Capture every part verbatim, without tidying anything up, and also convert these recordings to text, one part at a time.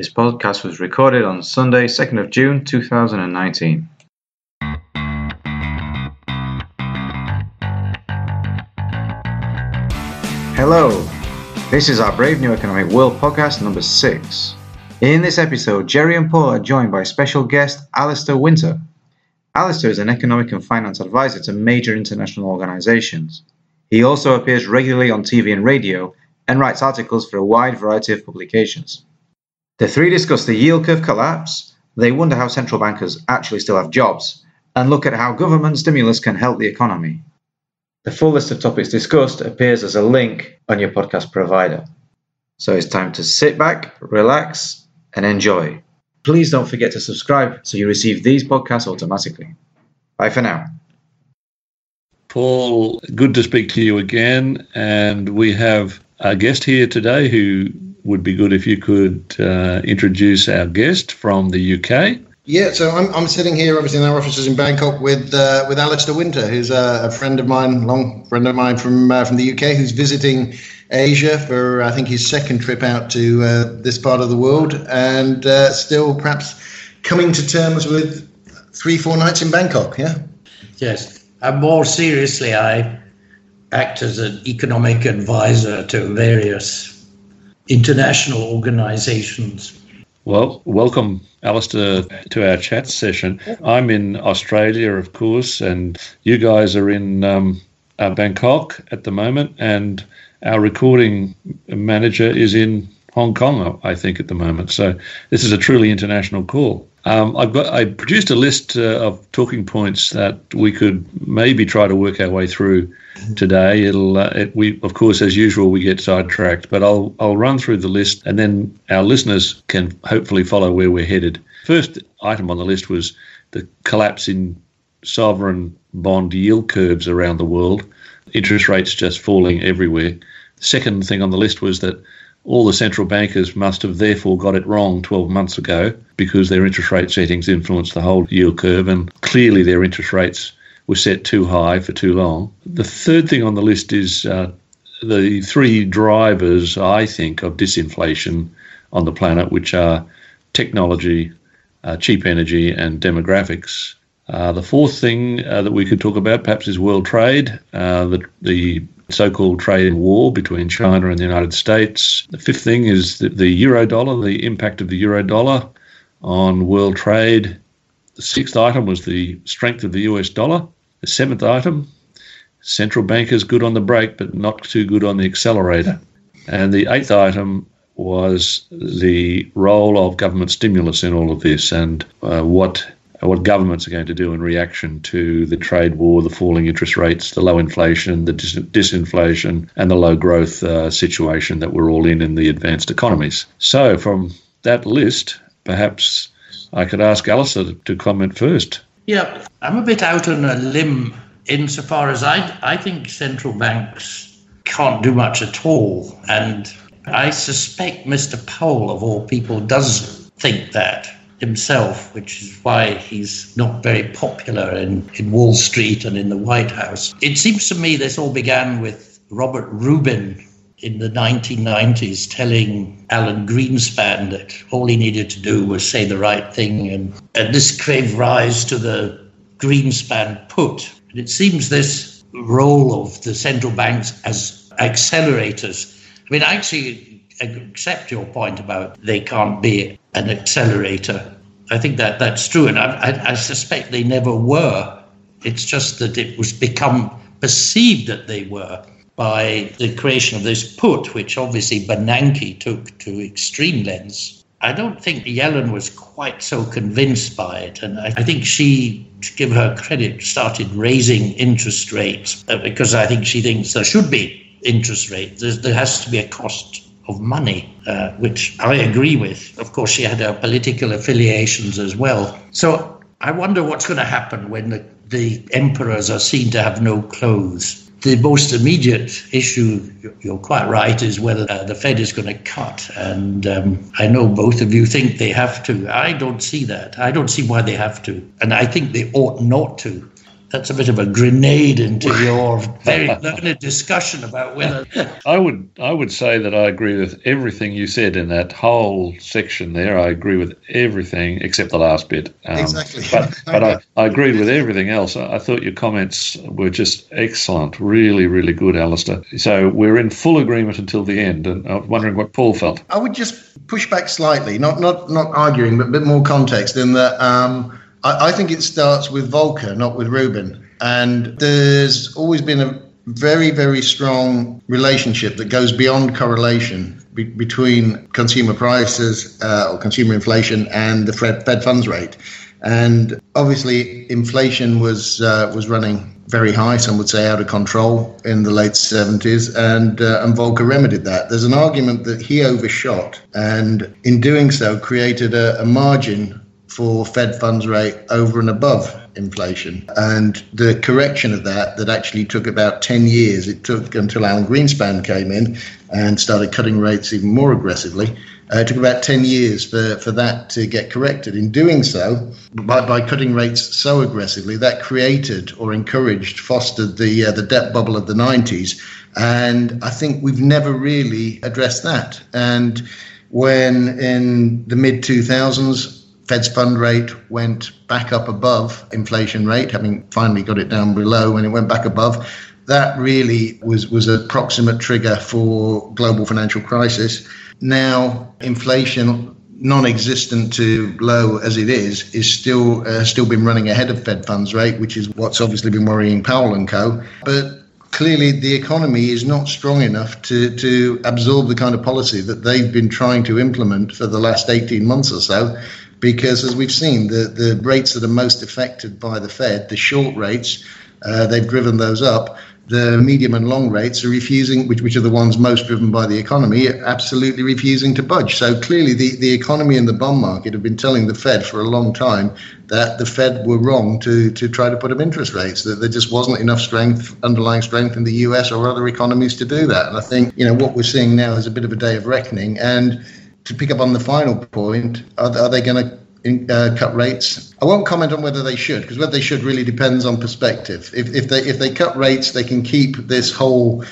This podcast was recorded on Sunday, second of June, two thousand nineteen. Hello, this is our Brave New Economic World podcast number six. In this episode, Jerry and Paul are joined by special guest Alistair Winter. Alistair is an economic and finance advisor to major international organizations. He also appears regularly on T V and radio and writes articles for a wide variety of publications. The three discuss the yield curve collapse, they wonder how central bankers actually still have jobs, and look at how government stimulus can help the economy. The full list of topics discussed appears as a link on your podcast provider. So it's time to sit back, relax, and enjoy. Please don't forget to subscribe so you receive these podcasts automatically. Bye for now. Paul, good to speak to you again, and we have a guest here today who would be good if you could uh, introduce our guest from the U K. Yeah, so I'm I'm sitting here, obviously in our offices in Bangkok, with uh, with Alistair Winter, who's a, a friend of mine, long friend of mine from uh, from the U K, who's visiting Asia for I think his second trip out to uh, this part of the world, and uh, still perhaps coming to terms with three four nights in Bangkok. Yeah. Yes, and more seriously, I act as an economic advisor to various international organisations. Well, welcome, Alistair, to our chat session. I'm in Australia, of course, and you guys are in um, uh, Bangkok at the moment, and our recording manager is in Hong Kong, I think, at the moment. So this is a truly international call. Um, I've got, I produced a list uh, of talking points that we could maybe try to work our way through today. It'll, uh, it, we, of course, as usual, we get sidetracked, but I'll, I'll run through the list and then our listeners can hopefully follow where we're headed. First item on the list was the collapse in sovereign bond yield curves around the world, interest rates just falling everywhere. Second thing on the list was that all the central bankers must have therefore got it wrong twelve months ago because their interest rate settings influenced the whole yield curve, and clearly their interest rates were set too high for too long. The third thing on the list is uh, the three drivers, I think, of disinflation on the planet, which are technology, uh, cheap energy, and demographics. Uh, the fourth thing uh, that we could talk about perhaps is world trade, uh, the, the so-called trade war between China and the United States. The fifth thing is the, the euro dollar, the impact of the euro dollar on world trade. The sixth item was the strength of the U S dollar. The seventh item, central bankers good on the brake but not too good on the accelerator. And the eighth item was the role of government stimulus in all of this, and uh, what what governments are going to do in reaction to the trade war, the falling interest rates, the low inflation, the dis- disinflation, and the low growth uh, situation that we're all in in the advanced economies. So from that list, perhaps I could ask Alistair to, to comment first. Yeah, I'm a bit out on a limb insofar as I, I think central banks can't do much at all. And I suspect Mister Powell, of all people, does think that himself, which is why he's not very popular in, in Wall Street and in the White House. It seems to me this all began with Robert Rubin in the nineteen nineties telling Alan Greenspan that all he needed to do was say the right thing, and, and this gave rise to the Greenspan put. And it seems this role of the central banks as accelerators, I mean, I actually accept your point about they can't be an accelerator. I think that that's true, and I, I, I suspect they never were. It's just that it was become perceived that they were by the creation of this put, which obviously Bernanke took to extreme lengths. I don't think Yellen was quite so convinced by it, and I, I think she, to give her credit, started raising interest rates because I think she thinks there should be interest rates. There, there has to be a cost of money, uh, which I agree with. Of course, she had her political affiliations as well. So I wonder what's going to happen when the, the emperors are seen to have no clothes. The most immediate issue, you're quite right, is whether uh, the Fed is going to cut. And um, I know both of you think they have to. I don't see that. I don't see why they have to. And I think they ought not to. That's a bit of a grenade into your very learned discussion about whether... I would I would say that I agree with everything you said in that whole section there. I agree with everything except the last bit. Um, exactly. But, but I, I agreed with everything else. I, I thought your comments were just excellent, really, really good, Alistair. So we're in full agreement until the end, and I was wondering what Paul felt. I would just push back slightly, not not, not arguing, but a bit more context in that... Um, I think it starts with Volcker, not with Rubin. And there's always been a very, very strong relationship that goes beyond correlation be- between consumer prices uh, or consumer inflation and the Fed funds rate. And obviously, inflation was uh, was running very high, some would say out of control, in the late seventies, and uh, and Volcker remedied that. There's an argument that he overshot, and in doing so, created a, a margin for Fed funds rate over and above inflation. And the correction of that, that actually took about ten years. It took until Alan Greenspan came in and started cutting rates even more aggressively. Uh, it took about ten years for, for that to get corrected. In doing so, by, by cutting rates so aggressively, that created or encouraged, fostered the uh, the debt bubble of the nineties. And I think we've never really addressed that. And when in the mid two thousands, Fed's fund rate went back up above inflation rate, having finally got it down below, and it went back above. That really was, was a proximate trigger for global financial crisis. Now, inflation, non-existent to low as it is, is still uh, still been running ahead of Fed funds rate, which is what's obviously been worrying Powell and co. But clearly, the economy is not strong enough to, to absorb the kind of policy that they've been trying to implement for the last eighteen months or so. Because as we've seen, the, the rates that are most affected by the Fed, the short rates, uh, they've driven those up. The medium and long rates are refusing, which, which are the ones most driven by the economy, absolutely refusing to budge. So clearly the, the economy and the bond market have been telling the Fed for a long time that the Fed were wrong to, to try to put up interest rates, that there just wasn't enough strength, underlying strength in the U S or other economies to do that. And I think, you know, what we're seeing now is a bit of a day of reckoning. And to pick up on the final point, are, are they going to uh, cut rates? I won't comment on whether they should, because whether they should really depends on perspective. If, if they if they cut rates, they can keep this whole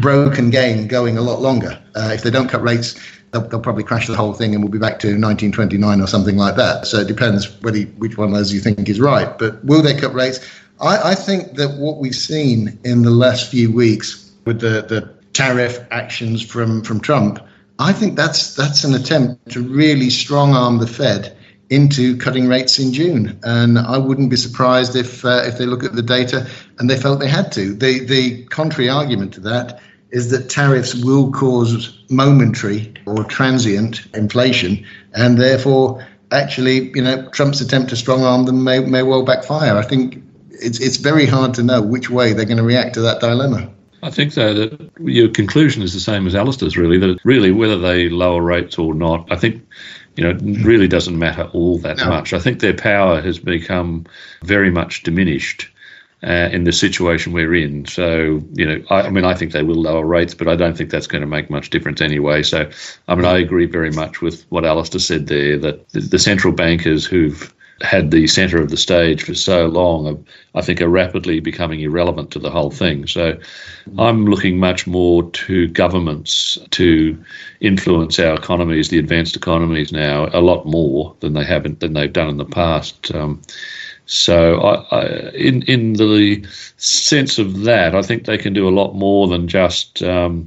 broken game going a lot longer. Uh, if they don't cut rates, they'll, they'll probably crash the whole thing, and we'll be back to nineteen twenty-nine or something like that. So it depends whether which one of those you think is right. But will they cut rates? I, I think that what we've seen in the last few weeks with the, the tariff actions from, from Trump, I think that's that's an attempt to really strong-arm the Fed into cutting rates in June, and I wouldn't be surprised if uh, if they look at the data and they felt they had to. The the contrary argument to that is that tariffs will cause momentary or transient inflation, and therefore, actually, you know, Trump's attempt to strong-arm them may may well backfire. I think it's it's very hard to know which way they're going to react to that dilemma. I think, though, that your conclusion is the same as Alistair's, really, that really whether they lower rates or not, I think, you know, it really doesn't matter all that no. much. I think their power has become very much diminished uh, in the situation we're in. So, you know, I, I mean, I think they will lower rates, but I don't think that's going to make much difference anyway. So, I mean, I agree very much with what Alistair said there, that the, the central bankers who've had the centre of the stage for so long, I think, are rapidly becoming irrelevant to the whole thing. So I'm looking much more to governments to influence our economies, the advanced economies now, a lot more than they haven't than they've done in the past. Um, so I, I, in in the sense of that, I think they can do a lot more than just um,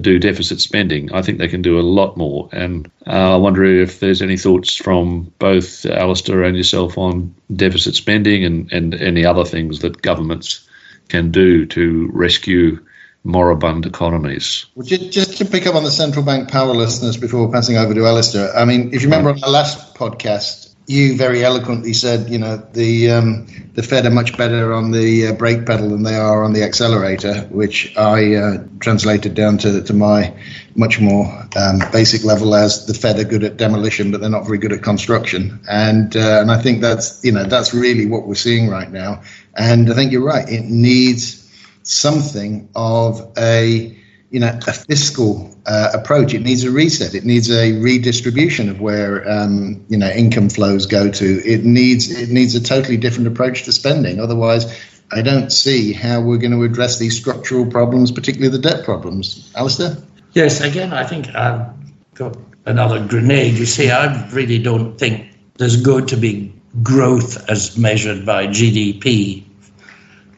do deficit spending. I think they can do a lot more. And uh, I wonder if there's any thoughts from both Alistair and yourself on deficit spending and, and any other things that governments can do to rescue moribund economies. Well, just, just to pick up on the central bank powerlessness before passing over to Alistair, I mean, if you remember on our last podcast, you very eloquently said, you know, the um, the Fed are much better on the uh, brake pedal than they are on the accelerator, which I uh, translated down to to my much more um, basic level as the Fed are good at demolition, but they're not very good at construction. And uh, and I think that's, you know, that's really what we're seeing right now. And I think you're right. It needs something of a, you know, a fiscal uh, approach. It needs a reset. It needs a redistribution of where, um, you know, income flows go to. It needs it needs a totally different approach to spending. Otherwise, I don't see how we're going to address these structural problems, particularly the debt problems. Alistair? Yes, again, I think I've got another grenade. You see, I really don't think there's going to be growth as measured by G D P.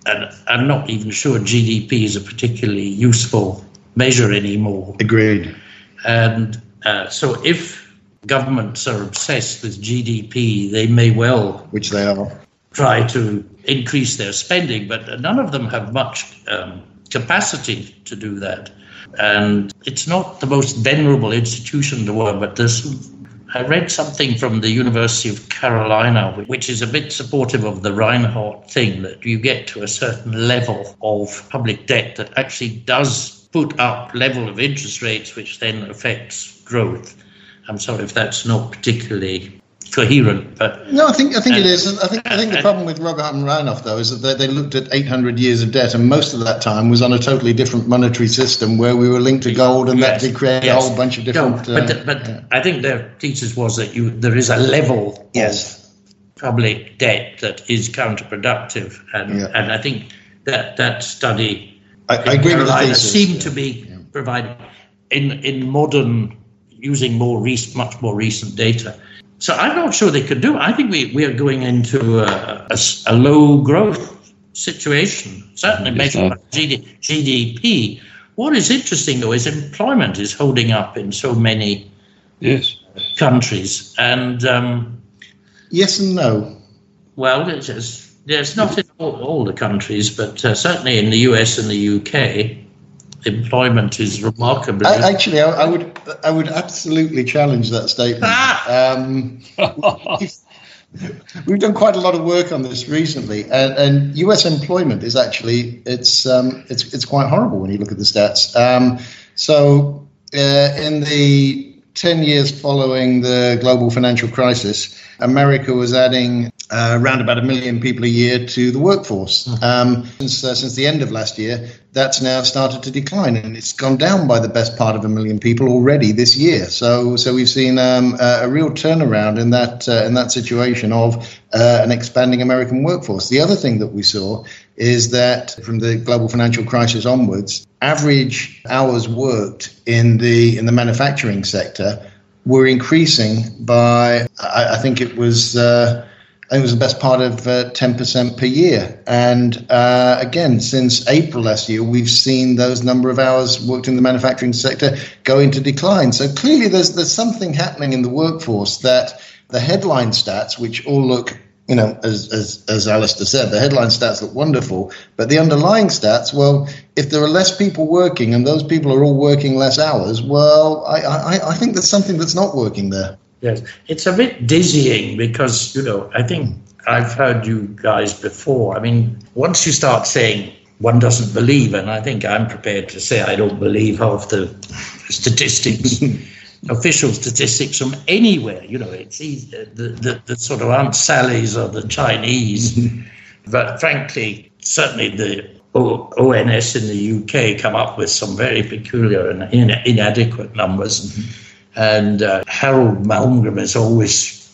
And I'm not even sure G D P is a particularly useful measure anymore. Agreed. And uh, so if governments are obsessed with G D P, they may well, which they are, try to increase their spending, but none of them have much um, capacity to do that. And it's not the most venerable institution in the world, but there's, I read something from the University of Carolina, which is a bit supportive of the Reinhardt thing, that you get to a certain level of public debt that actually does put up level of interest rates, which then affects growth. I'm sorry if that's not particularly coherent, but no, I think I think and, it is. I think I think the and, problem with Robert and Reinhardt, though, is that they, they looked at eight hundred years of debt, and most of that time was on a totally different monetary system where we were linked to gold, and yes, that did create yes. a whole bunch of different. No, but uh, the, but yeah. I think their thesis was that you there is a level yes. of public debt that is counterproductive, and yeah. and I think that that study I, I agree with the thesis, seemed yeah. to be yeah. provided in in modern using more recent, much more recent data. So I'm not sure they could do it. I think we, we are going into a, a, a low growth situation, certainly measured by G D P. What is interesting, though, is employment is holding up in so many yes. countries. And um, yes and no. Well, it's, just, it's not in all, all the countries, but uh, certainly in the U S and the U K, employment is remarkably. I, actually, I, I would, I would absolutely challenge that statement. Ah! Um, we've, we've done quite a lot of work on this recently, and, and U S employment is actually it's um, it's it's quite horrible when you look at the stats. Um, so, uh, in the ten years following the global financial crisis, America was adding uh, around about a million people a year to the workforce. Um, since, uh, since the end of last year, that's now started to decline, and it's gone down by the best part of a million people already this year. So, so we've seen um, a, a real turnaround in that uh, in that situation of uh, an expanding American workforce. The other thing that we saw is that from the global financial crisis onwards, average hours worked in the in the manufacturing sector were increasing by, I, I think it was. Uh, I think it was the best part of uh, ten percent per year. And uh, again, since April last year, we've seen those number of hours worked in the manufacturing sector go into decline. So clearly there's there's something happening in the workforce that the headline stats, which all look, you know, as, as, as Alistair said, the headline stats look wonderful, but the underlying stats, well, if there are less people working and those people are all working less hours, well, I, I, I think there's something that's not working there. Yes, it's a bit dizzying because, you know, I think I've heard you guys before. I mean, once you start saying one doesn't believe, and I think I'm prepared to say I don't believe half the statistics, official statistics from anywhere. You know, it's easy, the, the, the sort of Aunt Sally's or the Chinese. But frankly, certainly the O N S in the U K come up with some very peculiar and in, inadequate numbers. And uh, Harold Malmgren is always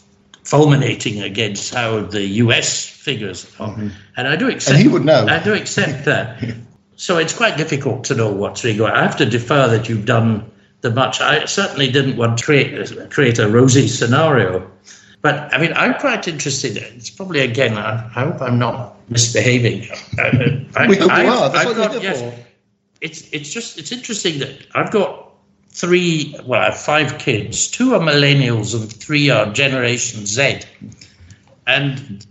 fulminating against how the U S figures are. Mm-hmm. And I do accept and he would know. I do accept that. So it's quite difficult to know what's really going on. I have to defer that you've done the much. I certainly didn't want to create, create a rosy scenario. But, I mean, I'm quite interested. It's probably, again, I, I hope I'm not misbehaving. I, I, we hope I, you are. That's I've what got, you're yes, for. It's, it's just, it's interesting that I've got Three, well, I have five kids. Two are millennials and three are Generation Z. And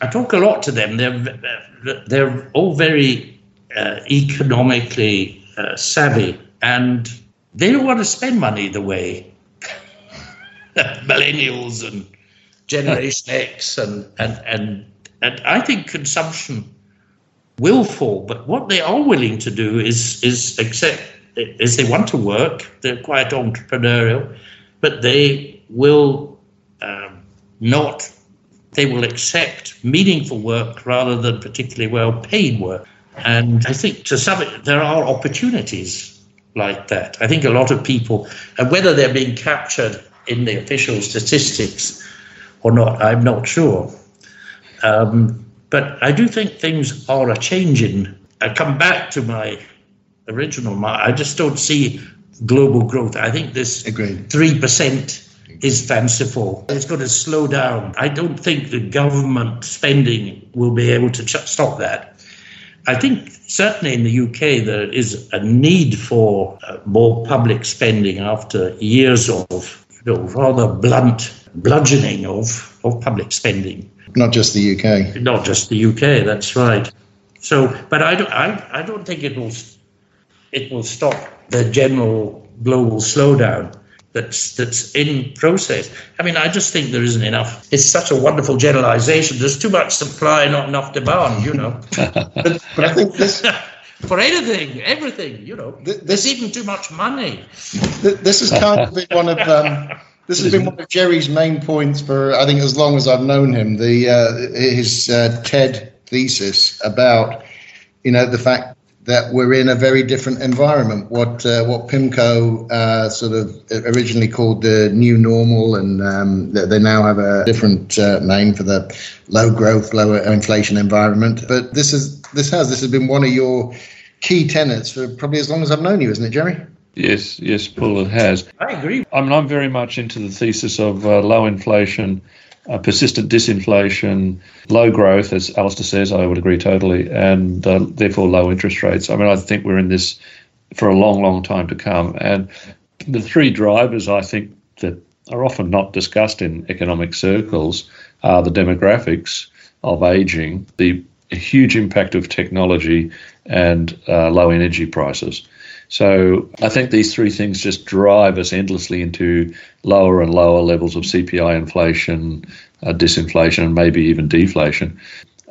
I talk a lot to them. They're they're all very uh, economically uh, savvy, and they don't want to spend money the way millennials and Generation X and and and and I think consumption will fall. But what they are willing to do is is accept. Is they want to work, they're quite entrepreneurial, but they will um, not, they will accept meaningful work rather than particularly well-paid work. And I think to some, there are opportunities like that. I think a lot of people, and whether they're being captured in the official statistics or not, I'm not sure. Um, But I do think things are a changing. I come back to my original mark. I just don't see global growth. I think this Agreed. three percent is fanciful. It's going to slow down. I don't think the government spending will be able to ch- stop that. I think certainly in the U K there is a need for uh, more public spending after years of you know, rather blunt bludgeoning of, of public spending. Not just the U K. Not just the U K, that's right. So, but I don't, I, I don't think it will, it will stop the general global slowdown that's that's in process. I mean, I just think there isn't enough. It's such a wonderful generalization. There's too much supply, not enough demand, you know. but, but I think this... For anything, everything, you know. Th- this, there's even too much money. Th- this has kind of been one of... Um, This has been one of Jerry's main points for, I think, as long as I've known him, the uh, his uh, TED thesis about, you know, the fact that we're in a very different environment, what uh, what PIMCO uh, sort of originally called the new normal, and um, they now have a different uh, name for the low growth, lower inflation environment. But this is this has this has been one of your key tenets for probably as long as I've known you, isn't it, Jerry? Yes, yes, Paul, it has. I agree. I mean, I'm very much into the thesis of uh, low inflation, uh, persistent disinflation, low growth, as Alistair says, I would agree totally, and uh, therefore low interest rates. I mean, I think we're in this for a long, long time to come. And the three drivers, I think, that are often not discussed in economic circles are the demographics of aging, the huge impact of technology, and uh, low energy prices. So I think these three things just drive us endlessly into lower and lower levels of C P I inflation, uh, disinflation, and maybe even deflation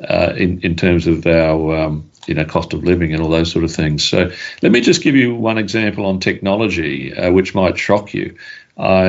uh, in, in terms of our um, you know, cost of living and all those sort of things. So let me just give you one example on technology, uh, which might shock you. I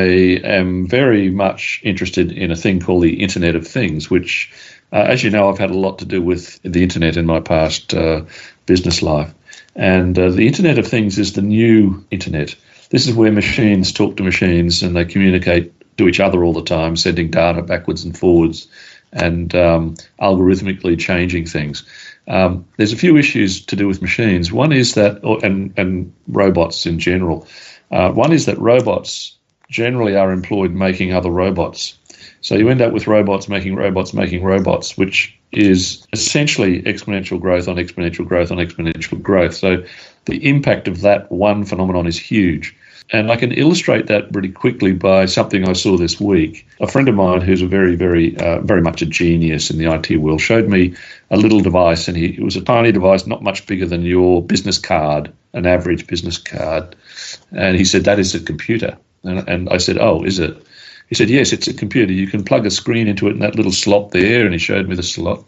am very much interested in a thing called the Internet of Things, which, uh, as you know, I've had a lot to do with the Internet in my past uh, business life. And uh, the Internet of Things is the new Internet. This is where machines talk to machines and they communicate to each other all the time, sending data backwards and forwards and um, algorithmically changing things. Um, there's a few issues to do with machines. One is that, or, and, and robots in general. Uh, one is that robots generally are employed making other robots. So you end up with robots making robots making robots, which is essentially exponential growth on exponential growth on exponential growth. So the impact of that one phenomenon is huge. And I can illustrate that pretty quickly by something I saw this week. A friend of mine who's a very, very, uh, very much a genius in the I T world showed me a little device, and he, it was a tiny device, not much bigger than your business card, an average business card. And he said, that is a computer. And, and I said, oh, is it? He said, yes, it's a computer. You can plug a screen into it in that little slot there, and he showed me the slot.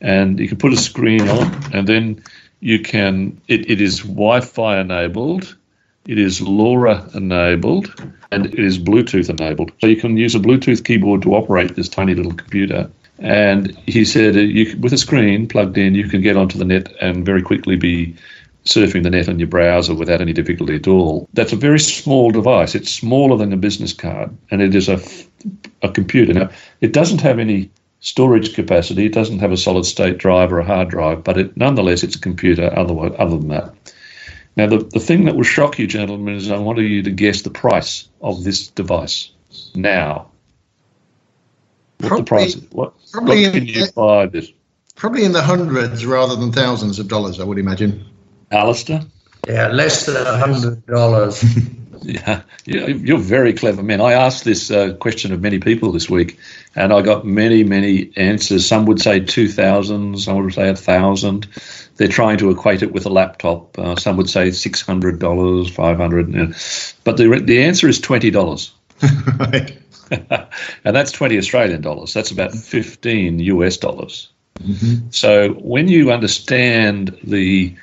And you can put a screen on, and then you can – it is Wi-Fi enabled, it is LoRa enabled, and it is Bluetooth enabled. So you can use a Bluetooth keyboard to operate this tiny little computer. And he said, you, with a screen plugged in, you can get onto the net and very quickly be – surfing the net on your browser without any difficulty at all. That's a very small device. It's smaller than a business card, and it is a, a computer. Now, it doesn't have any storage capacity. It doesn't have a solid-state drive or a hard drive, but it, nonetheless, it's a computer other, other than that. Now, the, the thing that will shock you, gentlemen, is I want you to guess the price of this device now. What probably, the price is. What, probably what can you the, buy this? Probably in the hundreds rather than thousands of dollars, I would imagine. Alistair? Yeah, less than one hundred dollars. yeah, yeah, you're very clever, man. I asked this uh, question of many people this week, and I got many, many answers. Some would say two thousand, some would say one thousand. They're trying to equate it with a laptop. Uh, some would say six hundred dollars, five hundred dollars. Yeah. But the, the answer is twenty dollars. Right. And that's twenty Australian dollars. That's about fifteen U S dollars. Mm-hmm. So when you understand the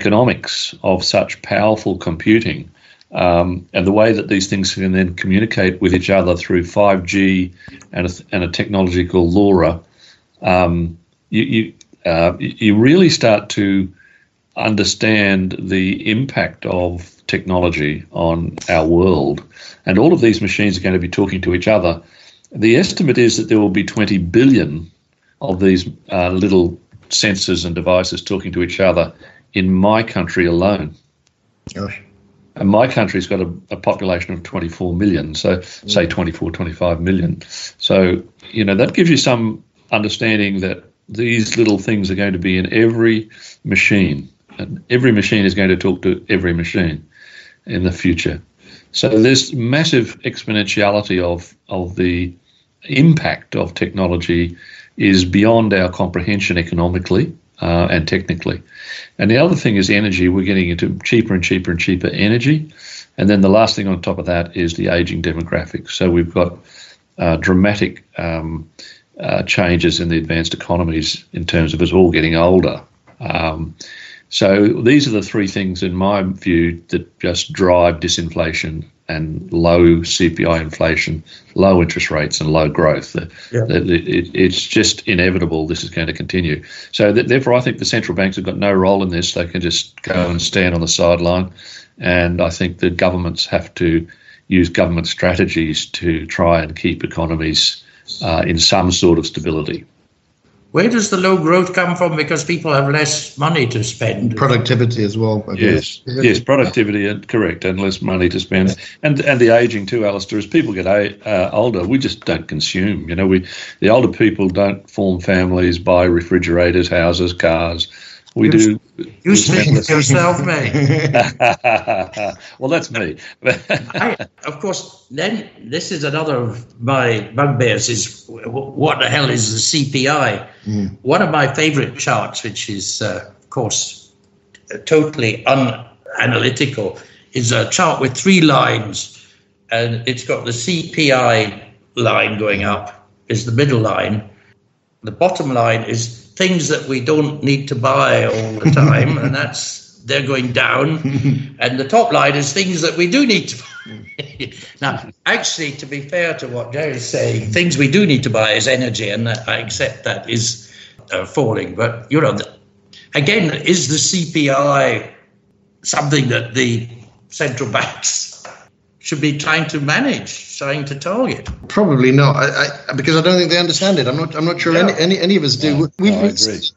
economics of such powerful computing um, and the way that these things can then communicate with each other through five G and a, and a technology called LoRa, um, you you, uh, you really start to understand the impact of technology on our world. And all of these machines are going to be talking to each other. The estimate is that there will be twenty billion of these uh, little sensors and devices talking to each other in my country alone. Gosh. And my country's got a, a population of twenty-four million, so mm. say twenty-four, twenty-five million. So, you know, that gives you some understanding that these little things are going to be in every machine, and every machine is going to talk to every machine in the future. So there's massive exponentiality of, of the impact of technology is beyond our comprehension economically uh, and technically. And the other thing is energy. We're getting into cheaper and cheaper and cheaper energy. And then the last thing on top of that is the aging demographics. So we've got uh, dramatic um, uh, changes in the advanced economies in terms of us all getting older. Um, so these are the three things, in my view, that just drive disinflation and low C P I inflation, low interest rates, and low growth. Yeah. It's just inevitable this is going to continue. So therefore, I think the central banks have got no role in this. They can just go and stand on the sideline. And I think the governments have to use government strategies to try and keep economies uh, in some sort of stability. Where does the low growth come from? Because people have less money to spend. Productivity as well. Yes, yes, productivity, and correct, and less money to spend. Yes. And and the ageing too, Alistair. As people get uh, older, we just don't consume. You know, we the older people don't form families, buy refrigerators, houses, cars. We you, do. You speak to yourself, mate. Well, that's me. I, of course, then this is another of my bugbears is what the hell is the C P I? Mm. One of my favourite charts, which is, uh, of course, uh, totally unanalytical, is a chart with three lines. And it's got the C P I line going up, is the middle line. The bottom line is things that we don't need to buy all the time, and that's they're going down. And the top line is things that we do need to buy. Now, actually, to be fair to what Gary's saying, things we do need to buy is energy, and I accept that is uh, falling. But, you know, the, again, is the C P I something that the central banks should be trying to manage, trying to target? Probably not, I, I, because I don't think they understand it. I'm not. I'm not sure yeah. any, any any of us do. Yeah. We've no,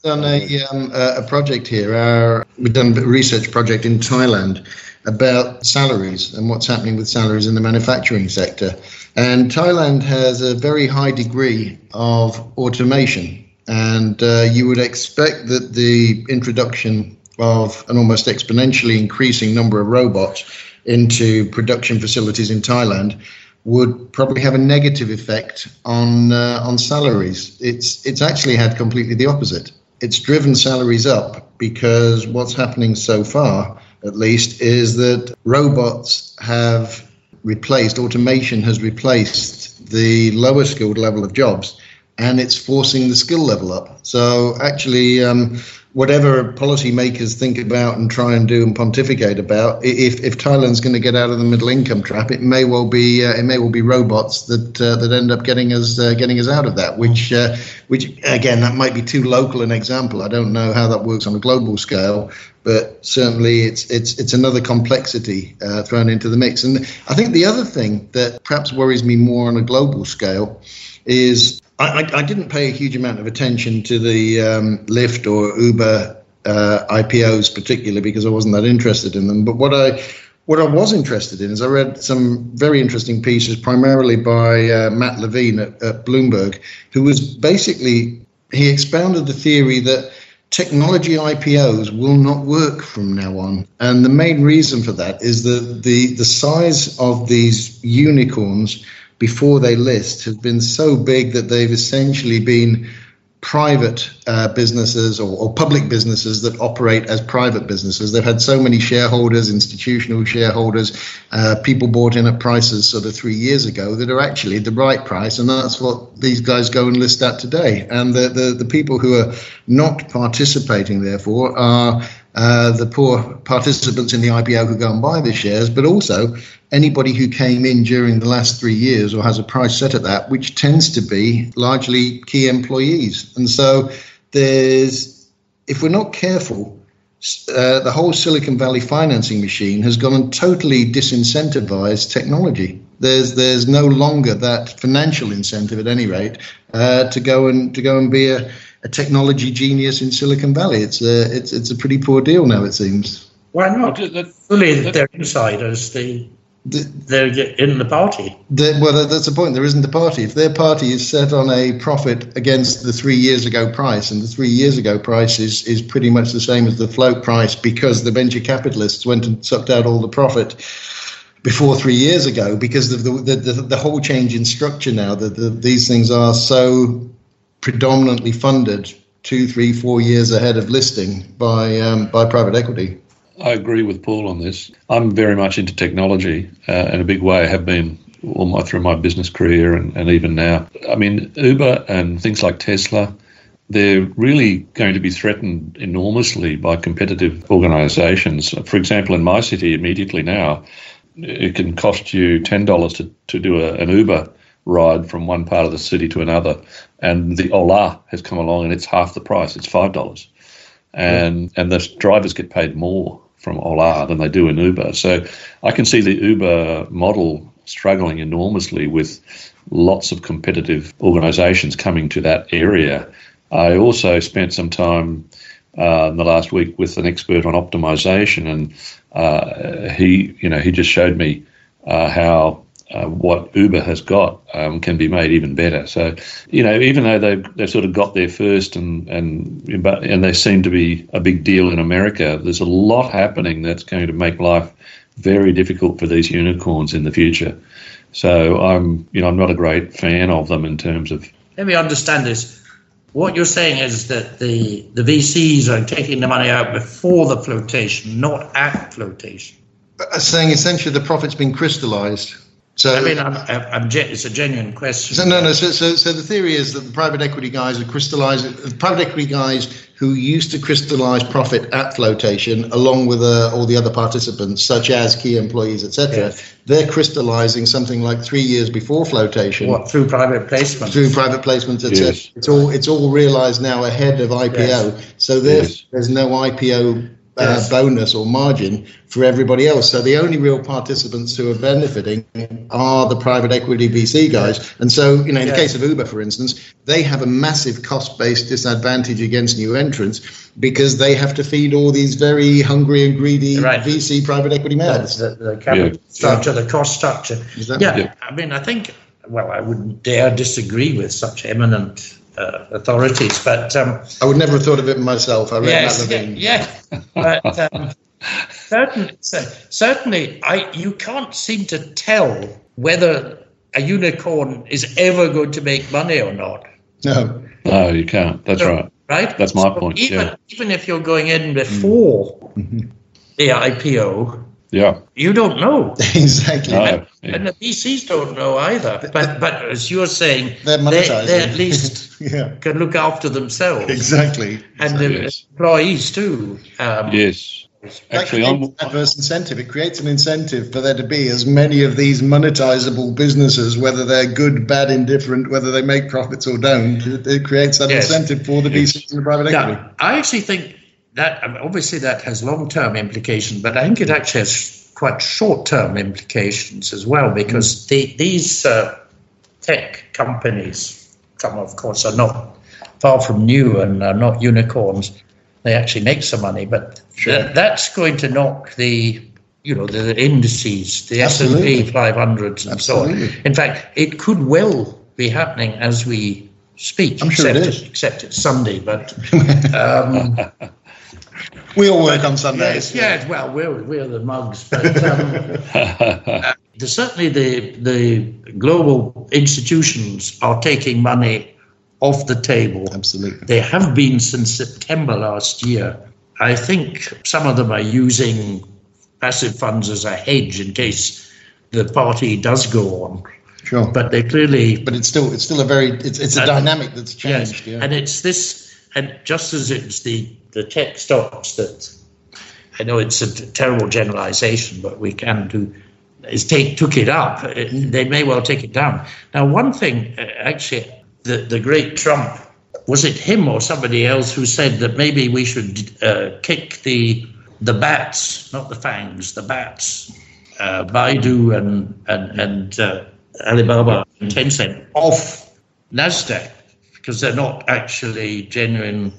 done a, um, a project here. Our, we've done a research project in Thailand about salaries and what's happening with salaries in the manufacturing sector. And Thailand has a very high degree of automation, and uh, you would expect that the introduction of an almost exponentially increasing number of robots into production facilities in Thailand would probably have a negative effect on uh, on salaries. It's it's actually had completely the opposite. It's driven salaries up because what's happening so far, at least, is that robots have replaced, automation has replaced the lower skilled level of jobs, and it's forcing the skill level up. So actually, um, whatever policymakers think about and try and do and pontificate about, if if Thailand's going to get out of the middle income trap, it may well be uh, it may well be robots that uh, that end up getting us uh, getting us out of that. Which uh, which again, that might be too local an example. I don't know how that works on a global scale, but certainly it's it's it's another complexity uh, thrown into the mix. And I think the other thing that perhaps worries me more on a global scale is, I, I didn't pay a huge amount of attention to the um, Lyft or Uber uh, I P Os particularly because I wasn't that interested in them. But what I what I was interested in is I read some very interesting pieces, primarily by uh, Matt Levine at, at Bloomberg, who was basically, he expounded the theory that technology I P Os will not work from now on. And the main reason for that is that the, the size of these unicorns before they list have been so big that they've essentially been private uh, businesses or, or public businesses that operate as private businesses. They've had so many shareholders, institutional shareholders, uh, people bought in at prices sort of three years ago that are actually the right price, and that's what these guys go and list at today. And the, the, the people who are not participating, therefore, are Uh, the poor participants in the I P O who go and buy the shares, but also anybody who came in during the last three years or has a price set at that, which tends to be largely key employees. And so there's, if we're not careful, uh, the whole Silicon Valley financing machine has gone and totally disincentivized technology. There's there's no longer that financial incentive, at any rate, uh, to go and to go and be a, a technology genius in Silicon Valley. It's a it's it's a pretty poor deal now, it seems. Why not? Fully they're insiders. They they're in the party. The, well, that's the point. There isn't a party. If their party is set on a profit against the three years ago price, and the three years ago price is is pretty much the same as the float price because the venture capitalists went and sucked out all the profit before three years ago, because of the the, the, the whole change in structure now, that the, these things are so predominantly funded two, three, four years ahead of listing by um, by private equity. I agree with Paul on this. I'm very much into technology uh, in a big way. I have been all my through my business career and, and even now. I mean, Uber and things like Tesla, they're really going to be threatened enormously by competitive organisations. For example, in my city immediately now, it can cost you ten dollars to, to do a, an Uber ride from one part of the city to another. And the Ola has come along and it's half the price. It's five dollars. And yeah. and the drivers get paid more from Ola than they do in Uber. So I can see the Uber model struggling enormously with lots of competitive organisations coming to that area. I also spent some time uh, in the last week with an expert on optimisation, and Uh, he, you know, he just showed me uh, how uh, what Uber has got um, can be made even better. So, you know, even though they've, they've sort of got there first, and and but and they seem to be a big deal in America, there's a lot happening that's going to make life very difficult for these unicorns in the future. So I'm, you know, I'm not a great fan of them in terms of. Let me understand this. What you're saying is that the, the V Cs are taking the money out before the flotation, not at flotation. I'm saying essentially the profit's been crystallised. So I mean, I'm, I'm, it's a genuine question. So no, no. So, so, so the theory is that the private equity guys are crystallising. The private equity guys who used to crystallise profit at flotation, along with uh, all the other participants, such as key employees, et cetera, yes. They're crystallising something like three years before flotation. What, through private placements? Through private placements, et cetera. Yes. It's all it's all realised now ahead of I P O. Yes. So there's yes. there's no I P O. Uh, yes. bonus or margin for everybody else. So the only real participants who are benefiting are the private equity V C guys. Yes. And so, you know, in yes. the case of Uber, for instance, they have a massive cost-based disadvantage against new entrants because they have to feed all these very hungry and greedy right. V C private equity mouths. The, the, the capital yeah. structure, yeah. the cost structure. Exactly. Yeah. yeah, I mean, I think, well, I wouldn't dare disagree with such eminent Uh, authorities, but um, I would never have thought of it myself. I read yes, Matt Levine. Yeah, yeah. but um, certain, certainly, I you can't seem to tell whether a unicorn is ever going to make money or not. No, no, you can't. That's so, right. Right. That's my so point. Even yeah. even if you're going in before mm. the I P O. Yeah, you don't know exactly, no. and, yeah. and the V Cs don't know either. But but as you're saying, they're monetizing. They, they at least yeah. can look after themselves exactly, and the yes. employees too. Um, yes, actually, that creates I'm, adverse incentive. It creates an incentive for there to be as many of these monetizable businesses, whether they're good, bad, indifferent, whether they make profits or don't. It, it creates that yes. incentive for the yes. V Cs and the private equity. Now, I actually think. That obviously that has long-term implications, but I think it actually has quite short-term implications as well, because the, these uh, tech companies, some of course are not far from new and are not unicorns. They actually make some money, but sure. th- that's going to knock the, you know, the, the indices, the Absolutely. S and P five hundreds, and Absolutely. So on. In fact, it could well be happening as we speak. I'm sure it is. Except it's Sunday, but. Um, We all work but, on Sundays. Yes, yeah, well, we're we're the mugs, but um, uh, the, certainly the the global institutions are taking money off the table. Absolutely, they have been since September last year. I think some of them are using passive funds as a hedge in case the party does go on. Sure, but they clearly. But it's still it's still a very it's it's a and, dynamic that's changed. Yes, yeah. and it's this and just as it's the. The tech stocks that, I know it's a terrible generalization, but we can do, is take, took it up. It, they may well take it down. Now, one thing, actually, the, the great Trump, was it him or somebody else who said that maybe we should uh, kick the the bats, not the fangs, the bats uh, Baidu and and, and uh, Alibaba and Tencent off NASDAQ because they're not actually genuine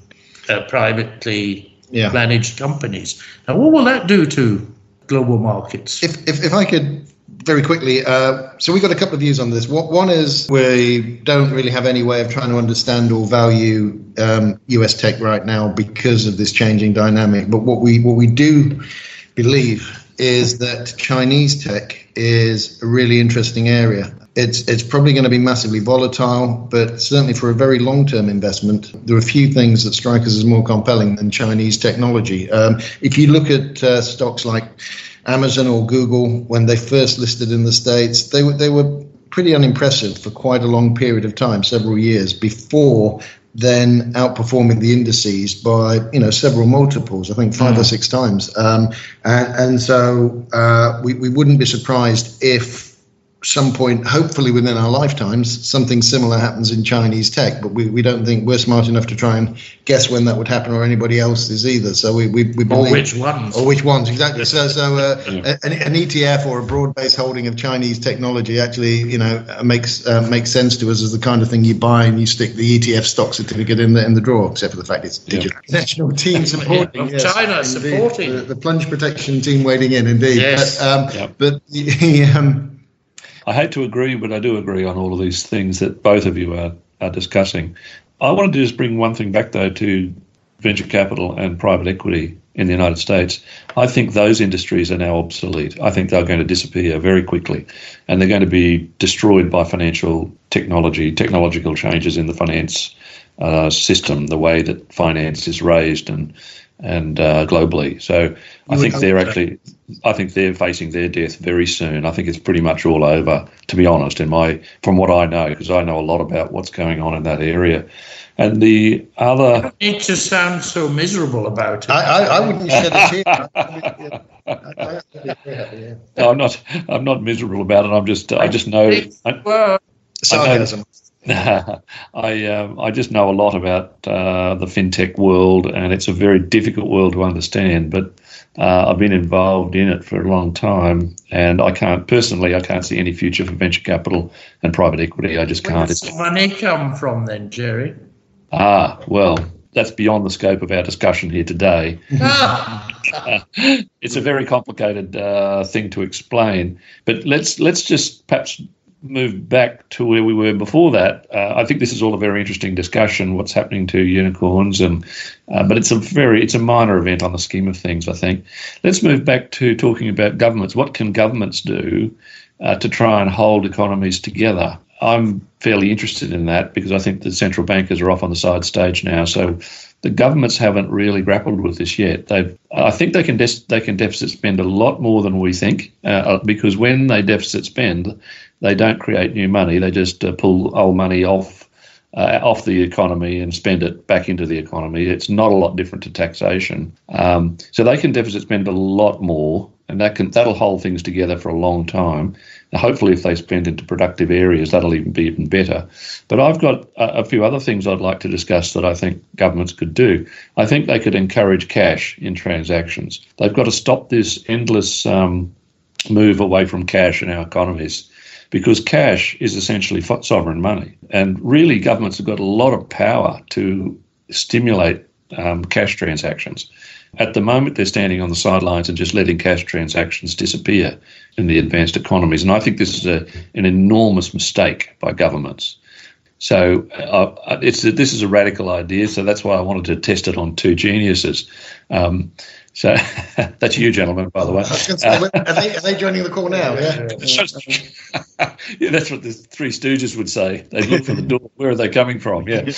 uh, privately yeah. managed companies. Now, what will that do to global markets? If if, if I could very quickly, uh, so we've got a couple of views on this. What, one is we don't really have any way of trying to understand or value um, U S tech right now because of this changing dynamic. But what we what we do believe is that Chinese tech is a really interesting area. It's it's probably going to be massively volatile, but certainly for a very long-term investment, there are few things that strike us as more compelling than Chinese technology. Um, if you look at uh, stocks like Amazon or Google, when they first listed in the States, they were they were pretty unimpressive for quite a long period of time, several years, before then outperforming the indices by, you know, several multiples, I think five mm. or six times. Um, and, and so uh, we, we wouldn't be surprised if some point, hopefully within our lifetimes, something similar happens in Chinese tech, but we, we don't think we're smart enough to try and guess when that would happen, or anybody else is either. So we we, we believe, or which ones? Or which ones exactly? So so uh, an, an E T F or a broad-based holding of Chinese technology actually, you know, makes uh, makes sense to us as the kind of thing you buy and you stick the E T F stock certificate in the in the drawer, except for the fact it's digital. Yeah. National team supporting yeah, yes, China indeed, supporting the, the plunge protection team wading in indeed. Yes, but, um, yeah. but the, um, I hate to agree, but I do agree on all of these things that both of you are, are discussing. I wanted to just bring one thing back, though, to venture capital and private equity in the United States. I think those industries are now obsolete. I think they're going to disappear very quickly, and they're going to be destroyed by financial technology, technological changes in the finance uh, system, the way that finance is raised and and uh, globally. So I think they're actually, I think they're facing their death very soon. I think it's pretty much all over, to be honest, in my, from what I know, because I know a lot about what's going on in that area. And the other... You need to sound so miserable about it. I, I, I wouldn't shed a tear. I, I, I, no, I'm not, I'm not miserable about it. I'm just, I just know... I, Sarcasm. I know, I um, I just know a lot about uh, the fintech world, and it's a very difficult world to understand. But uh, I've been involved in it for a long time, and I can't personally. I can't see any future for venture capital and private equity. I just Where can't. Where does the money come from, then, Jerry? Ah, well, that's beyond the scope of our discussion here today. It's a very complicated uh, thing to explain. But let's let's just perhaps move back to where we were before that. Uh, I think this is all a very interesting discussion, what's happening to unicorns, and uh, but it's a very it's a minor event on the scheme of things, I think. Let's move back to talking about governments. What can governments do uh, to try and hold economies together? I'm fairly interested in that because I think the central bankers are off on the side stage now. So the governments haven't really grappled with this yet. They, I think they can des- they can deficit spend a lot more than we think uh, because when they deficit spend, they don't create new money. They just uh, pull old money off uh, off the economy and spend it back into the economy. It's not a lot different to taxation. Um, so they can deficit spend a lot more, and that can that'll hold things together for a long time. Now, hopefully, if they spend into productive areas, that'll even be even better. But I've got a, a few other things I'd like to discuss that I think governments could do. I think they could encourage cash in transactions. They've got to stop this endless um, move away from cash in our economies, because cash is essentially sovereign money. And really, governments have got a lot of power to stimulate um, cash transactions. At the moment, they're standing on the sidelines and just letting cash transactions disappear in the advanced economies. And I think this is a, an enormous mistake by governments. So uh, it's a, this is a radical idea, so that's why I wanted to test it on two geniuses. Um, so that's you, gentlemen, by the way. I was going to say, are, they, are they joining the call now? Yeah, yeah. Yeah, that's what the Three Stooges would say. They look for the door. Where are they coming from? Yeah.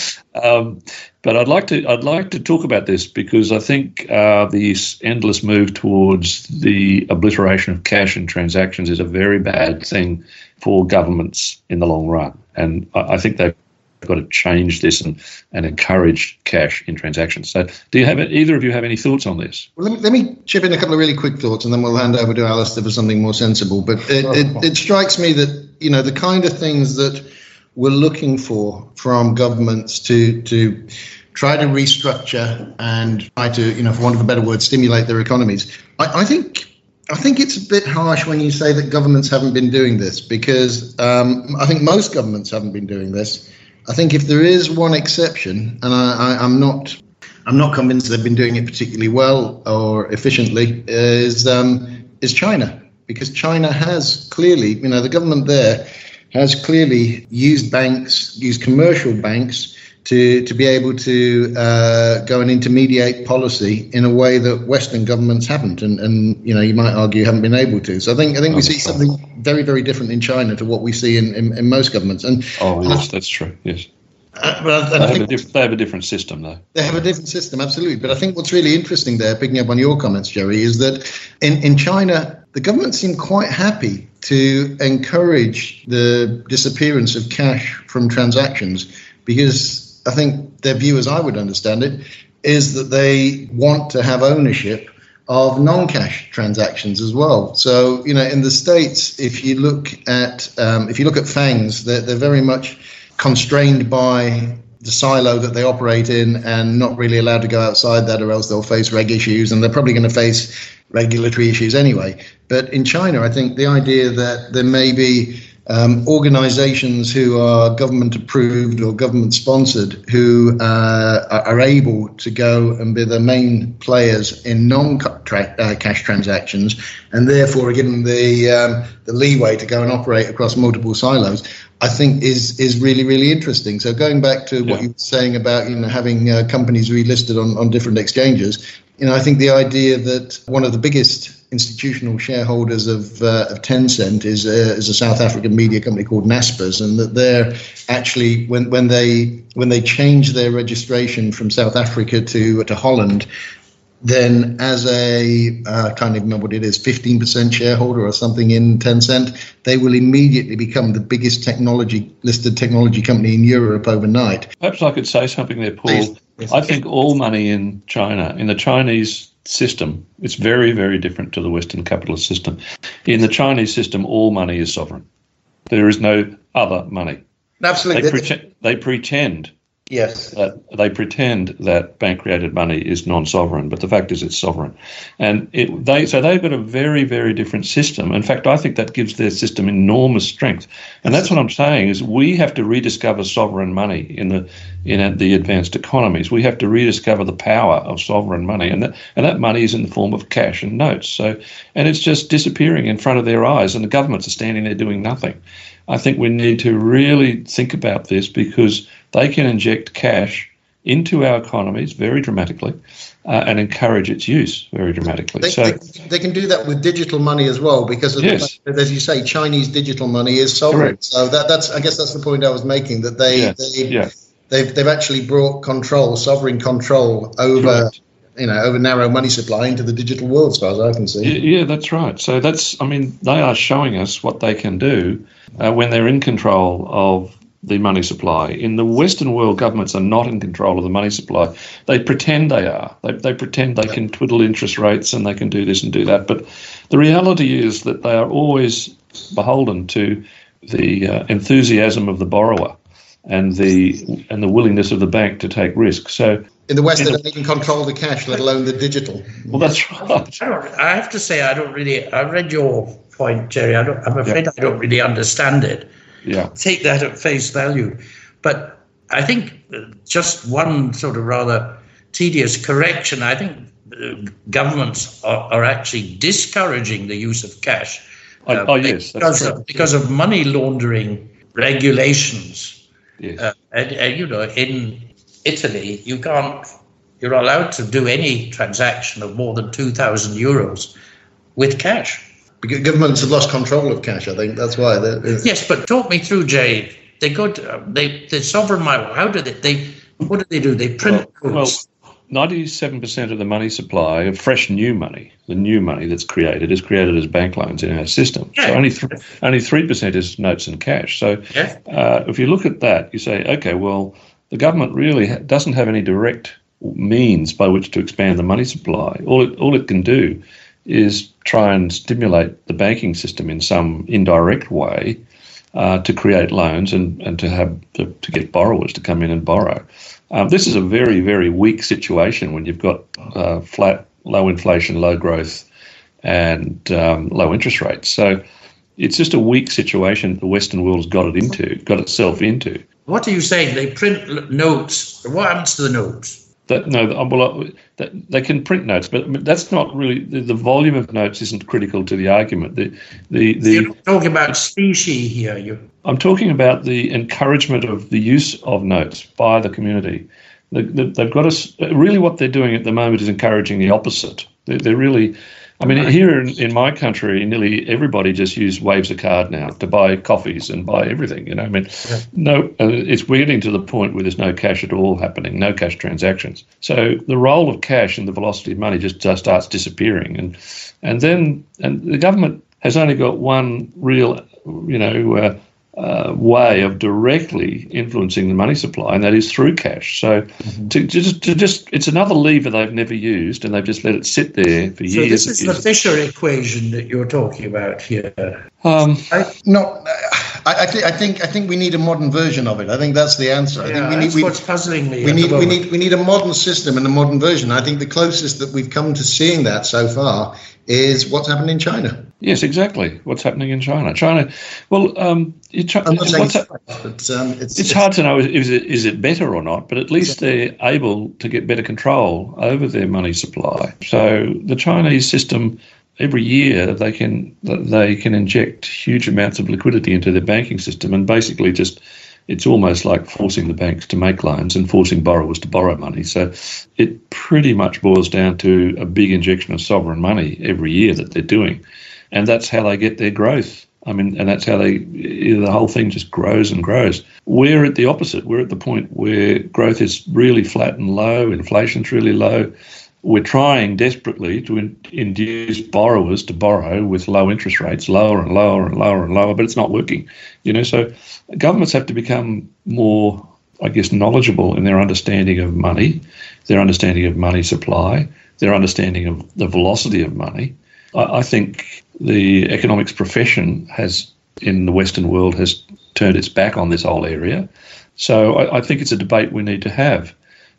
Um, but I'd like to I'd like to talk about this because I think uh, the endless move towards the obliteration of cash and transactions is a very bad thing for governments in the long run. And I think they've got to change this and, and encourage cash in transactions. So do you have either of you have any thoughts on this? Well, let me, let me chip in a couple of really quick thoughts, and then we'll hand over to Alistair for something more sensible. But it, it, it strikes me that, you know, the kind of things that we're looking for from governments to to try to restructure and try to, you know, for want of a better word, stimulate their economies, I, I think I think it's a bit harsh when you say that governments haven't been doing this, because um, I think most governments haven't been doing this. I think if there is one exception, and I, I, I'm not I'm not convinced they've been doing it particularly well or efficiently, is um, is China. Because China has clearly, you know, the government there has clearly used banks, used commercial banks to, to be able to uh, go and intermediate policy in a way that Western governments haven't. And, and, you know, you might argue haven't been able to. So I think I think we see something very, very different in China to what we see in, in, in most governments. And Oh, yes, that's true. Yes. Uh, but I, I they, think have a diff- they have a different system, though. They have a different system, absolutely. But I think what's really interesting there, picking up on your comments, Jerry, is that in, in China, the government seemed quite happy to encourage the disappearance of cash from transactions, because I think their view, as I would understand it, is that they want to have ownership of non-cash transactions as well. So, you know, in the States, if you look at um, if you look at FANGs, they're, they're very much constrained by the silo that they operate in and not really allowed to go outside that, or else they'll face reg issues, and they're probably going to face regulatory issues anyway. But in China, I think the idea that there may be um, organizations who are government approved or government sponsored who uh, are able to go and be the main players in non-cash transactions, and therefore are given the, um, the leeway to go and operate across multiple silos, I think is is really, really interesting. So going back to what yeah. you were saying about, you know, having uh, companies relisted on, on different exchanges, you know, I think the idea that one of the biggest institutional shareholders of uh, of Tencent is uh, is a South African media company called NASPERS, and that they're actually, when when they when they changed their registration from South Africa to to Holland, then as a, uh, I can't even remember what it is, fifteen percent shareholder or something in Tencent, they will immediately become the biggest technology listed technology company in Europe overnight. Perhaps I could say something there, Paul. Please. Yes. I think all money in China, in the Chinese system, it's very, very different to the Western capitalist system. In the Chinese system, all money is sovereign. There is no other money. Absolutely. They, pre- they pretend. Yes. Uh, they pretend that bank-created money is non-sovereign, but the fact is it's sovereign. And it, they so they've got a very, very different system. In fact, I think that gives their system enormous strength. And that's what I'm saying, is we have to rediscover sovereign money in the in the advanced economies. We have to rediscover the power of sovereign money, and that, and that money is in the form of cash and notes. So, and it's just disappearing in front of their eyes, and the governments are standing there doing nothing. I think we need to really think about this, because they can inject cash into our economies very dramatically uh, and encourage its use very dramatically. They, so they, they can do that with digital money as well, because of yes. the, as you say, Chinese digital money is sovereign. Correct. So that, that's I guess that's the point I was making, that they, yes. they yeah. they've they've actually brought control, sovereign control over. Correct. You know, over narrow money supply into the digital world, as far as I can see. Yeah, yeah, that's right. So that's, I mean, they are showing us what they can do uh, when they're in control of the money supply. In the Western world, governments are not in control of the money supply. They pretend they are. They, they pretend they yeah. can twiddle interest rates and they can do this and do that. But the reality is that they are always beholden to the uh, enthusiasm of the borrower and the and the willingness of the bank to take risk. So in the West, in they don't even control the cash, let alone the digital. Well, that's right. I, don't, I have to say, I don't really. I read your point, Jerry. I don't, I'm afraid yeah. I don't really understand it. Yeah. Take that at face value, but I think just one sort of rather tedious correction. I think governments are, are actually discouraging the use of cash. Uh, oh, oh yes, because of, because of money laundering regulations. Yes. Uh, and, and you know in. Italy, you can't, you're allowed to do any transaction of more than two thousand euros with cash. Because governments have lost control of cash, I think. That's why. Yes, but talk me through, Jay. They go to, they, the sovereign money, how do they, they, what do they do? They print well, coins. Well, ninety-seven percent of the money supply of fresh new money, the new money that's created, is created as bank loans in our system. Yeah. So only, th- only three percent is notes and cash. So yeah. uh, if you look at that, you say, okay, well, the government really ha- doesn't have any direct means by which to expand the money supply. All it, all it can do is try and stimulate the banking system in some indirect way uh, to create loans and, and to have to, to get borrowers to come in and borrow. Um, this is a very, very weak situation when you've got uh, flat, low inflation, low growth, and um, low interest rates. So it's just a weak situation the Western world has got it into, got itself into. What are you saying? They print notes. What happens to the notes? That, no, well, they can print notes, but that's not really the, the volume of notes isn't critical to the argument. The, the, the, You're talking about specie here. You. I'm talking about the encouragement of the use of notes by the community. The, the, they've got to, really what they're doing at the moment is encouraging the opposite. They're, they're really, I mean, right. Here in, in my country, nearly everybody just use waves a card now to buy coffees and buy everything. You know, I mean, yeah. no, uh, it's weirding to the point where there's no cash at all happening, no cash transactions. So the role of cash and the velocity of money just, just starts disappearing, and and then and the government has only got one real, you know. Uh, Uh, way of directly influencing the money supply, and that is through cash. So mm-hmm. to, to, just, to just it's another lever they've never used, and they've just let it sit there for so years. So this is the Fisher equation that you're talking about here. Um, I, no, I, I, th- I think I think we need a modern version of it. I think that's the answer. I yeah, think we need, that's we, what's puzzling me. We need we need we need a modern system and a modern version. I think the closest that we've come to seeing that so far is what's happened in China. Yes, exactly. What's happening in China? China. Well, um, it, I'm not saying it's, ha- right, but, um, it's, it's, it's hard to know is it is it better or not. But at least they're able to get better control over their money supply. So the Chinese system, every year they can they can inject huge amounts of liquidity into their banking system, and basically just it's almost like forcing the banks to make loans and forcing borrowers to borrow money. So it pretty much boils down to a big injection of sovereign money every year that they're doing. And that's how they get their growth. I mean, and that's how they, the whole thing just grows and grows. We're at the opposite. We're at the point where growth is really flat and low, inflation's really low. We're trying desperately to in, induce borrowers to borrow with low interest rates, lower and lower and lower and lower, but it's not working. You know, so governments have to become more, I guess, knowledgeable in their understanding of money, their understanding of money supply, their understanding of the velocity of money. I think the economics profession has, in the Western world, has turned its back on this whole area. So I, I think it's a debate we need to have.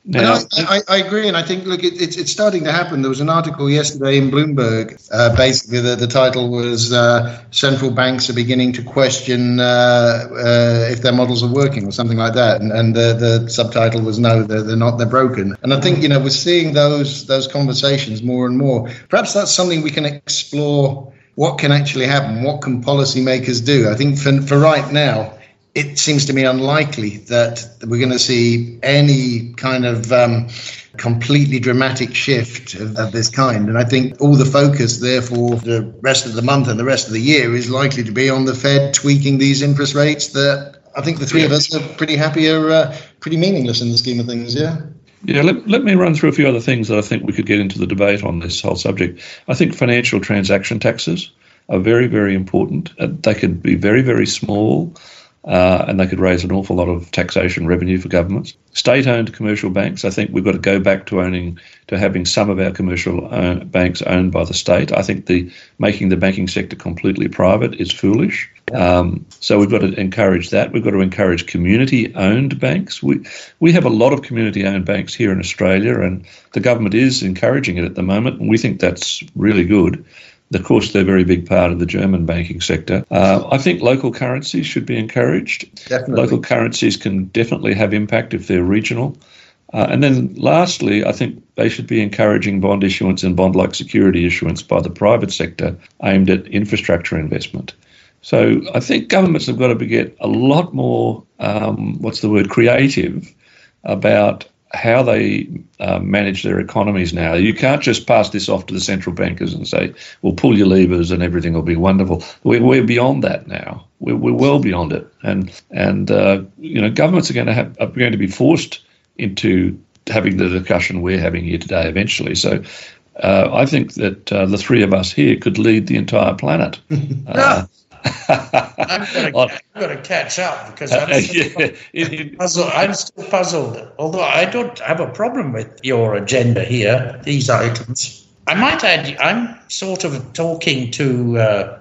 Now, and I, I, I agree, and I think, look, it, it's it's starting to happen. There was an article yesterday in Bloomberg. Uh, basically, the, the title was uh, "Central Banks Are Beginning to Question uh, uh, If Their Models Are Working" or something like that, and, and the, the subtitle was "No, they're, they're not. They're broken." And I think you know we're seeing those those conversations more and more. Perhaps that's something we can explore. What can actually happen? What can policymakers do? I think for for right now, it seems to me unlikely that we're going to see any kind of um, completely dramatic shift of, of this kind. And I think all the focus, therefore, the rest of the month and the rest of the year is likely to be on the Fed tweaking these interest rates that I think the three of us are pretty happy are uh, pretty meaningless in the scheme of things, yeah? Yeah, let, let me run through a few other things that I think we could get into the debate on this whole subject. I think financial transaction taxes are very, very important. Uh, they could be very, very small. Uh, and they could raise an awful lot of taxation revenue for governments. State-owned commercial banks, I think we've got to go back to owning, to having some of our commercial own, banks owned by the state. I think the making the banking sector completely private is foolish. Um, so we've got to encourage that. We've got to encourage community-owned banks. We we have a lot of community-owned banks here in Australia, and the government is encouraging it at the moment, and we think that's really good. Of course, they're a very big part of the German banking sector. Uh, I think local currencies should be encouraged. Definitely. Local currencies can definitely have impact if they're regional. Uh, and then lastly, I think they should be encouraging bond issuance and bond-like security issuance by the private sector aimed at infrastructure investment. So I think governments have got to get a lot more, um, what's the word, creative about how they uh, manage their economies now. You can't just pass this off to the central bankers and say, well, pull your levers and everything will be wonderful. We're, we're beyond that now. We're, we're well beyond it. And, and uh, you know, governments are going to have, are going to be forced into having the discussion we're having here today eventually. So uh, I think that uh, the three of us here could lead the entire planet. uh, I'm going to catch up because I'm still, uh, yeah. puzzled. I'm still puzzled. Although I don't have a problem with your agenda here, these items. I might add, I'm sort of talking to uh,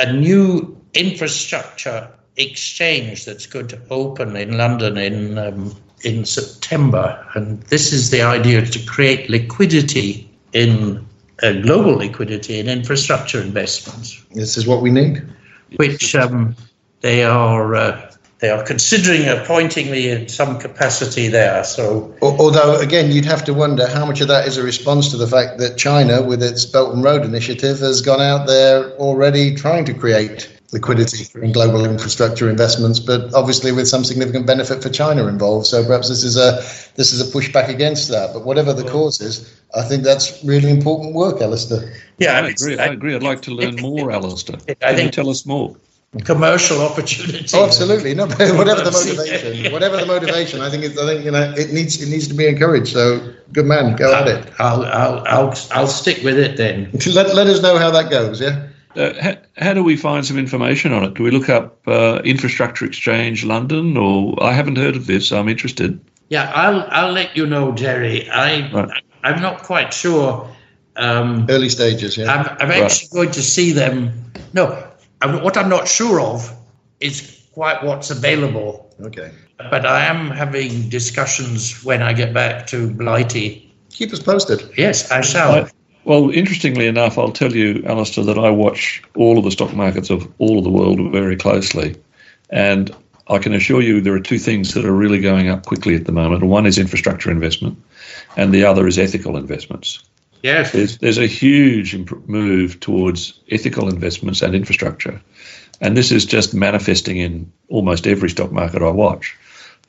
a new infrastructure exchange that's going to open in London in um, in September, and this is the idea to create liquidity in uh, global liquidity in infrastructure investments. This is what we need. Which um, they are uh, they are considering appointing me in some capacity there. So, although again, you'd have to wonder how much of that is a response to the fact that China, with its Belt and Road Initiative, has gone out there already trying to create liquidity in global infrastructure investments, but obviously with some significant benefit for China involved. So perhaps this is a this is a pushback against that. But whatever the cause is, I think that's really important work, Alistair. Yeah, I agree. I agree. I'd like to learn more, Alistair. Can you tell us more? Commercial opportunity. Oh, absolutely. No, whatever the motivation, whatever the motivation, I think it's, I think you know it needs it needs to be encouraged. So good man, go I'll, at it. I'll I'll I'll I'll stick with it then. Let let us know how that goes. Yeah. Uh, how, how do we find some information on it? Do we look up uh, Infrastructure Exchange London? Or I haven't heard of this. I'm interested. Yeah, I'll I'll let you know, Jerry. I right. I'm not quite sure. Um, Early stages. Yeah. I'm, I'm actually right. going to see them. No, I'm, what I'm not sure of is quite what's available. Okay. But I am having discussions when I get back to Blighty. Keep us posted. Yes, I shall. I, Well, interestingly enough, I'll tell you, Alistair, that I watch all of the stock markets of all of the world very closely. And I can assure you there are two things that are really going up quickly at the moment. One is infrastructure investment, and the other is ethical investments. Yes. There's, there's a huge imp- move towards ethical investments and infrastructure. And this is just manifesting in almost every stock market I watch.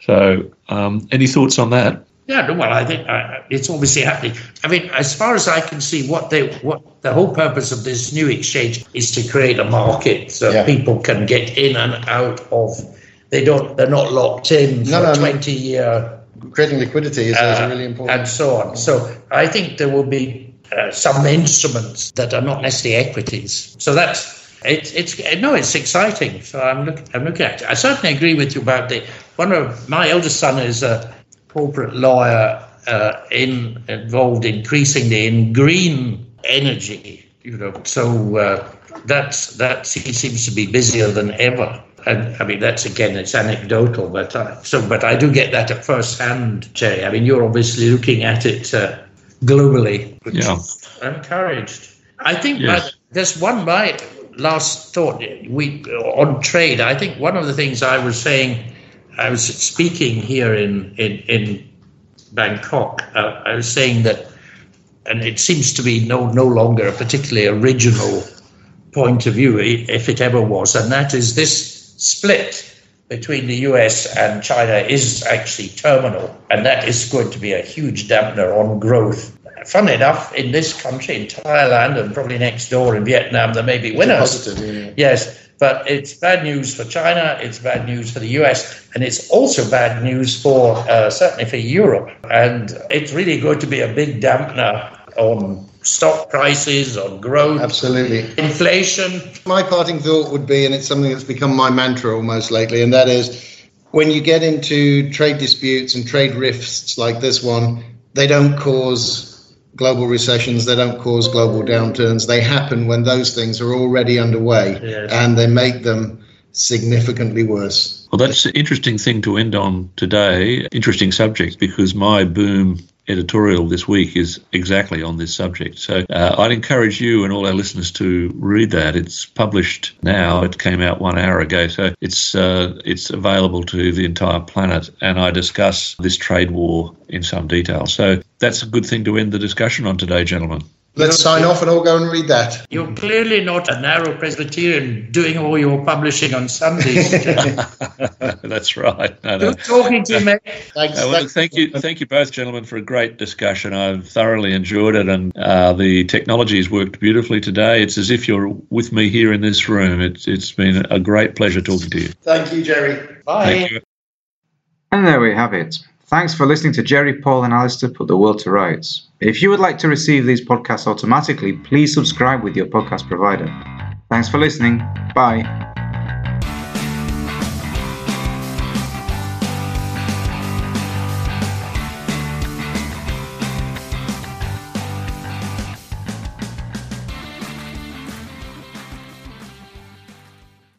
So um, any thoughts on that? Yeah, well, I think uh, it's obviously happening. I mean, as far as I can see, what they, what the whole purpose of this new exchange is to create a market so yeah. people can get in and out of. They don't. They're not locked in for no, no, a twenty-year. No. Creating liquidity is, uh, is really important, and so on. So I think there will be uh, some instruments that are not necessarily equities. So that's it's it's no, it's exciting. So I'm looking. I'm looking at it. I certainly agree with you about the one of my eldest son is a. corporate lawyer uh, in, involved increasingly in green energy, you know. So uh, that's that's he seems to be busier than ever. And I mean, that's again, it's anecdotal, but I, so but I do get that at first hand, Jay. I mean, you're obviously looking at it uh, globally. Yeah, I'm encouraged. I think yes. my, there's one my last thought we on trade. I think one of the things I was saying. I was speaking here in in, in Bangkok. Uh, I was saying that, and it seems to be no no longer a particularly original point of view, if it ever was. And that is this split between the U S and China is actually terminal, and that is going to be a huge dampener on growth. Funnily enough, in this country, in Thailand, and probably next door in Vietnam, there may be winners. Positive, yeah. Yes. But it's bad news for China, it's bad news for the U S, and it's also bad news for, uh, certainly for Europe. And it's really going to be a big dampener on stock prices, on growth. Absolutely. Inflation. My parting thought would be, and it's something that's become my mantra almost lately, and that is when you get into trade disputes and trade rifts like this one, they don't cause global recessions, they don't cause global downturns. They happen when those things are already underway, yes. and they make them significantly worse. Well, that's an interesting thing to end on today. Interesting subject, because my boom editorial this week is exactly on this subject. So uh, I'd encourage you and all our listeners to read that. It's published now. It came out one hour ago. So it's uh, it's available to the entire planet. And I discuss this trade war in some detail. So that's a good thing to end the discussion on today, gentlemen. Let's sign off and all go and read that. You're clearly not a narrow Presbyterian doing all your publishing on Sundays. That's right. No, no. Good talking to you, mate. Thanks. Uh, well, thank you, thank you both, gentlemen, for a great discussion. I've thoroughly enjoyed it, and uh, the technology has worked beautifully today. It's as if you're with me here in this room. It's It's been a great pleasure talking to you. Thank you, Jerry. Bye. Thank you. And there we have it. Thanks for listening to Jerry, Paul and Alistair Put the World to Rights. If you would like to receive these podcasts automatically, please subscribe with your podcast provider. Thanks for listening. Bye.